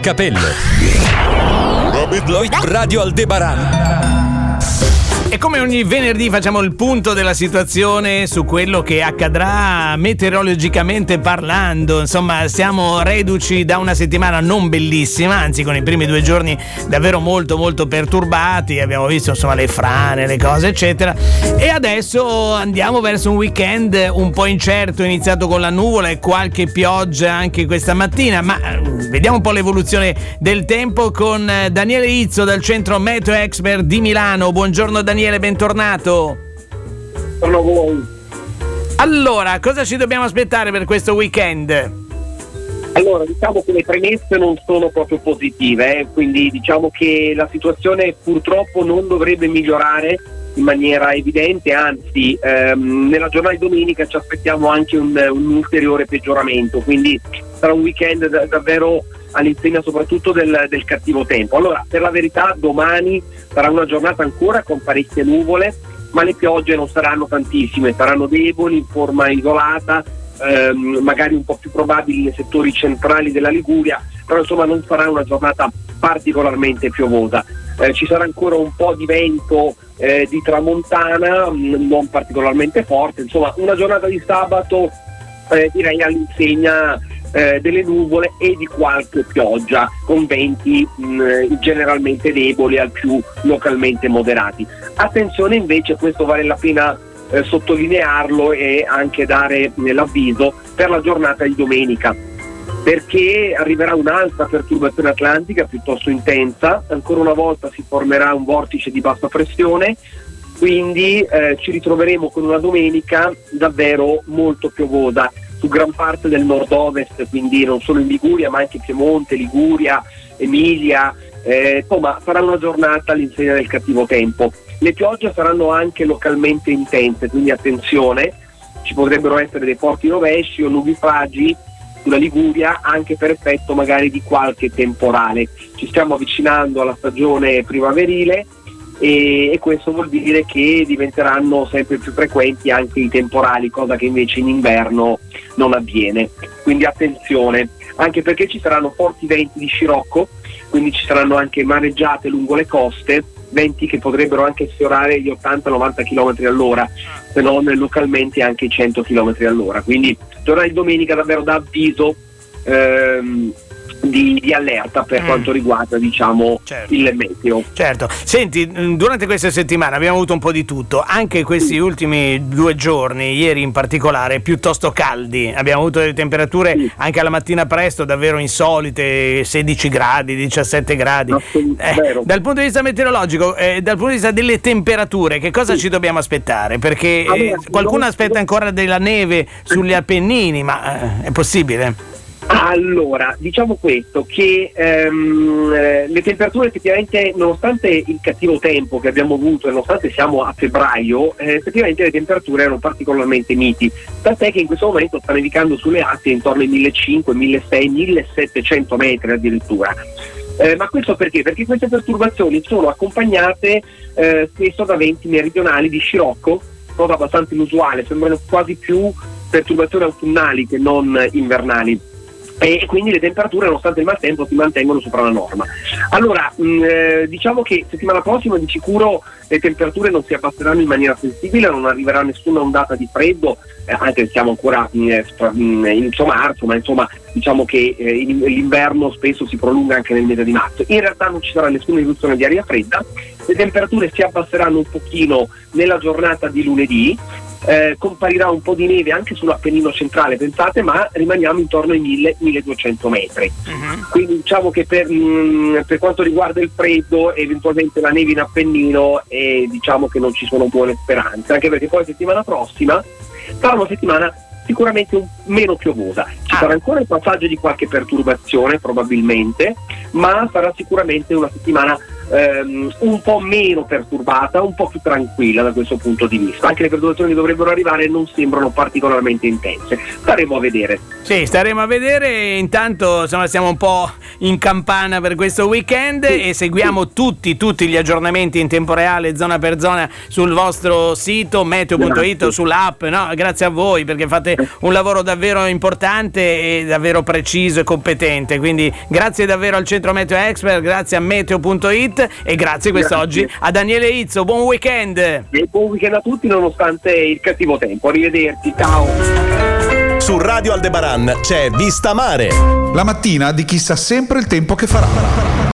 del Capello. Robert Lloyd, Radio Aldebaran. E come ogni venerdì facciamo il punto della situazione su quello che accadrà meteorologicamente parlando. Insomma, siamo reduci da una settimana non bellissima, anzi con i primi 2 giorni davvero molto perturbati. Abbiamo visto insomma le frane, le cose eccetera, e adesso andiamo verso un weekend un po' incerto, iniziato con la nuvola e qualche pioggia anche questa mattina, ma vediamo un po' l'evoluzione del tempo con Daniele Izzo dal Centro Meteo Expert di Milano. Buongiorno Daniele. Daniele, bentornato. Sono a voi. Allora, cosa ci dobbiamo aspettare per questo weekend? Allora, diciamo che le premesse non sono proprio positive, quindi diciamo che la situazione purtroppo non dovrebbe migliorare in maniera evidente, anzi nella giornata di domenica ci aspettiamo anche un ulteriore peggioramento, quindi sarà un weekend davvero all'insegna soprattutto del cattivo tempo. Allora, per la verità, domani sarà una giornata ancora con parecchie nuvole, ma le piogge non saranno tantissime, saranno deboli, in forma isolata, magari un po' più probabili nei settori centrali della Liguria, però insomma non sarà una giornata particolarmente piovosa. Ci sarà ancora un po' di vento di tramontana, non particolarmente forte, insomma una giornata di sabato direi all'insegna delle nuvole e di qualche pioggia, con venti generalmente deboli al più localmente moderati. Attenzione invece, questo vale la pena sottolinearlo e anche dare l'avviso per la giornata di domenica, perché arriverà un'alta perturbazione atlantica piuttosto intensa, ancora una volta si formerà un vortice di bassa pressione, quindi ci ritroveremo con una domenica davvero molto piovosa su gran parte del nord-ovest, quindi non solo in Liguria ma anche Piemonte, Liguria, Emilia, insomma sarà una giornata all'insegna del cattivo tempo. Le piogge saranno anche localmente intense, quindi attenzione, ci potrebbero essere dei forti rovesci o nubifragi sulla Liguria anche per effetto magari di qualche temporale. Ci stiamo avvicinando alla stagione primaverile e questo vuol dire che diventeranno sempre più frequenti anche i temporali, cosa che invece in inverno non avviene, quindi attenzione, anche perché ci saranno forti venti di scirocco, quindi ci saranno anche mareggiate lungo le coste, venti che potrebbero anche sfiorare gli 80-90 km all'ora, se non localmente anche i 100 km all'ora, quindi giornata di domenica davvero da avviso di allerta per quanto riguarda certo. Il meteo. Certo. Senti, durante questa settimana abbiamo avuto un po' di tutto, anche questi ultimi 2 giorni, ieri in particolare, piuttosto caldi. Abbiamo avuto delle temperature anche alla mattina presto davvero insolite, 16 gradi, 17 gradi. Dal punto di vista meteorologico, dal punto di vista delle temperature, che cosa ci dobbiamo aspettare? Perché qualcuno aspetta ancora della neve sugli Appennini, ma è possibile? Allora, diciamo questo, che le temperature effettivamente, nonostante il cattivo tempo che abbiamo avuto e nonostante siamo a febbraio, effettivamente le temperature erano particolarmente miti, tant'è che in questo momento sta nevicando sulle Alpi intorno ai 1500, 1600, 1700 metri addirittura. Ma questo perché? Perché queste perturbazioni sono accompagnate spesso da venti meridionali di scirocco, cosa abbastanza inusuale, sembrano quasi più perturbazioni autunnali che non invernali. E quindi le temperature, nonostante il maltempo, si mantengono sopra la norma. Allora, diciamo che settimana prossima di sicuro le temperature non si abbasseranno in maniera sensibile, non arriverà nessuna ondata di freddo, anche se siamo ancora in marzo, ma insomma diciamo che l'inverno spesso si prolunga anche nel mese di marzo. In realtà non ci sarà nessuna irruzione di aria fredda, le temperature si abbasseranno un pochino nella giornata di lunedì, comparirà un po' di neve anche sull'Appennino centrale, pensate, ma rimaniamo intorno ai 1000-1200 metri. Quindi diciamo che per quanto riguarda il freddo, eventualmente la neve in Appennino, diciamo che non ci sono buone speranze, anche perché poi settimana prossima sarà una settimana sicuramente meno piovosa, ci sarà ancora il passaggio di qualche perturbazione probabilmente, ma sarà sicuramente una settimana un po' meno perturbata, un po' più tranquilla da questo punto di vista. Anche le perturbazioni che dovrebbero arrivare non sembrano particolarmente intense, staremo a vedere. Sì, staremo a vedere. Intanto insomma, siamo un po' in campana per questo weekend e seguiamo tutti gli aggiornamenti in tempo reale, zona per zona, sul vostro sito meteo.it o sull'app, no? Grazie a voi, perché fate un lavoro davvero importante e davvero preciso e competente, quindi grazie davvero al Centro Meteo Expert, grazie a meteo.it e grazie quest'oggi a Daniele Izzo. Buon weekend! E buon weekend a tutti nonostante il cattivo tempo. Arrivederci, ciao! Su Radio Aldebaran c'è Vista Mare. La mattina di chi sa sempre il tempo che farà.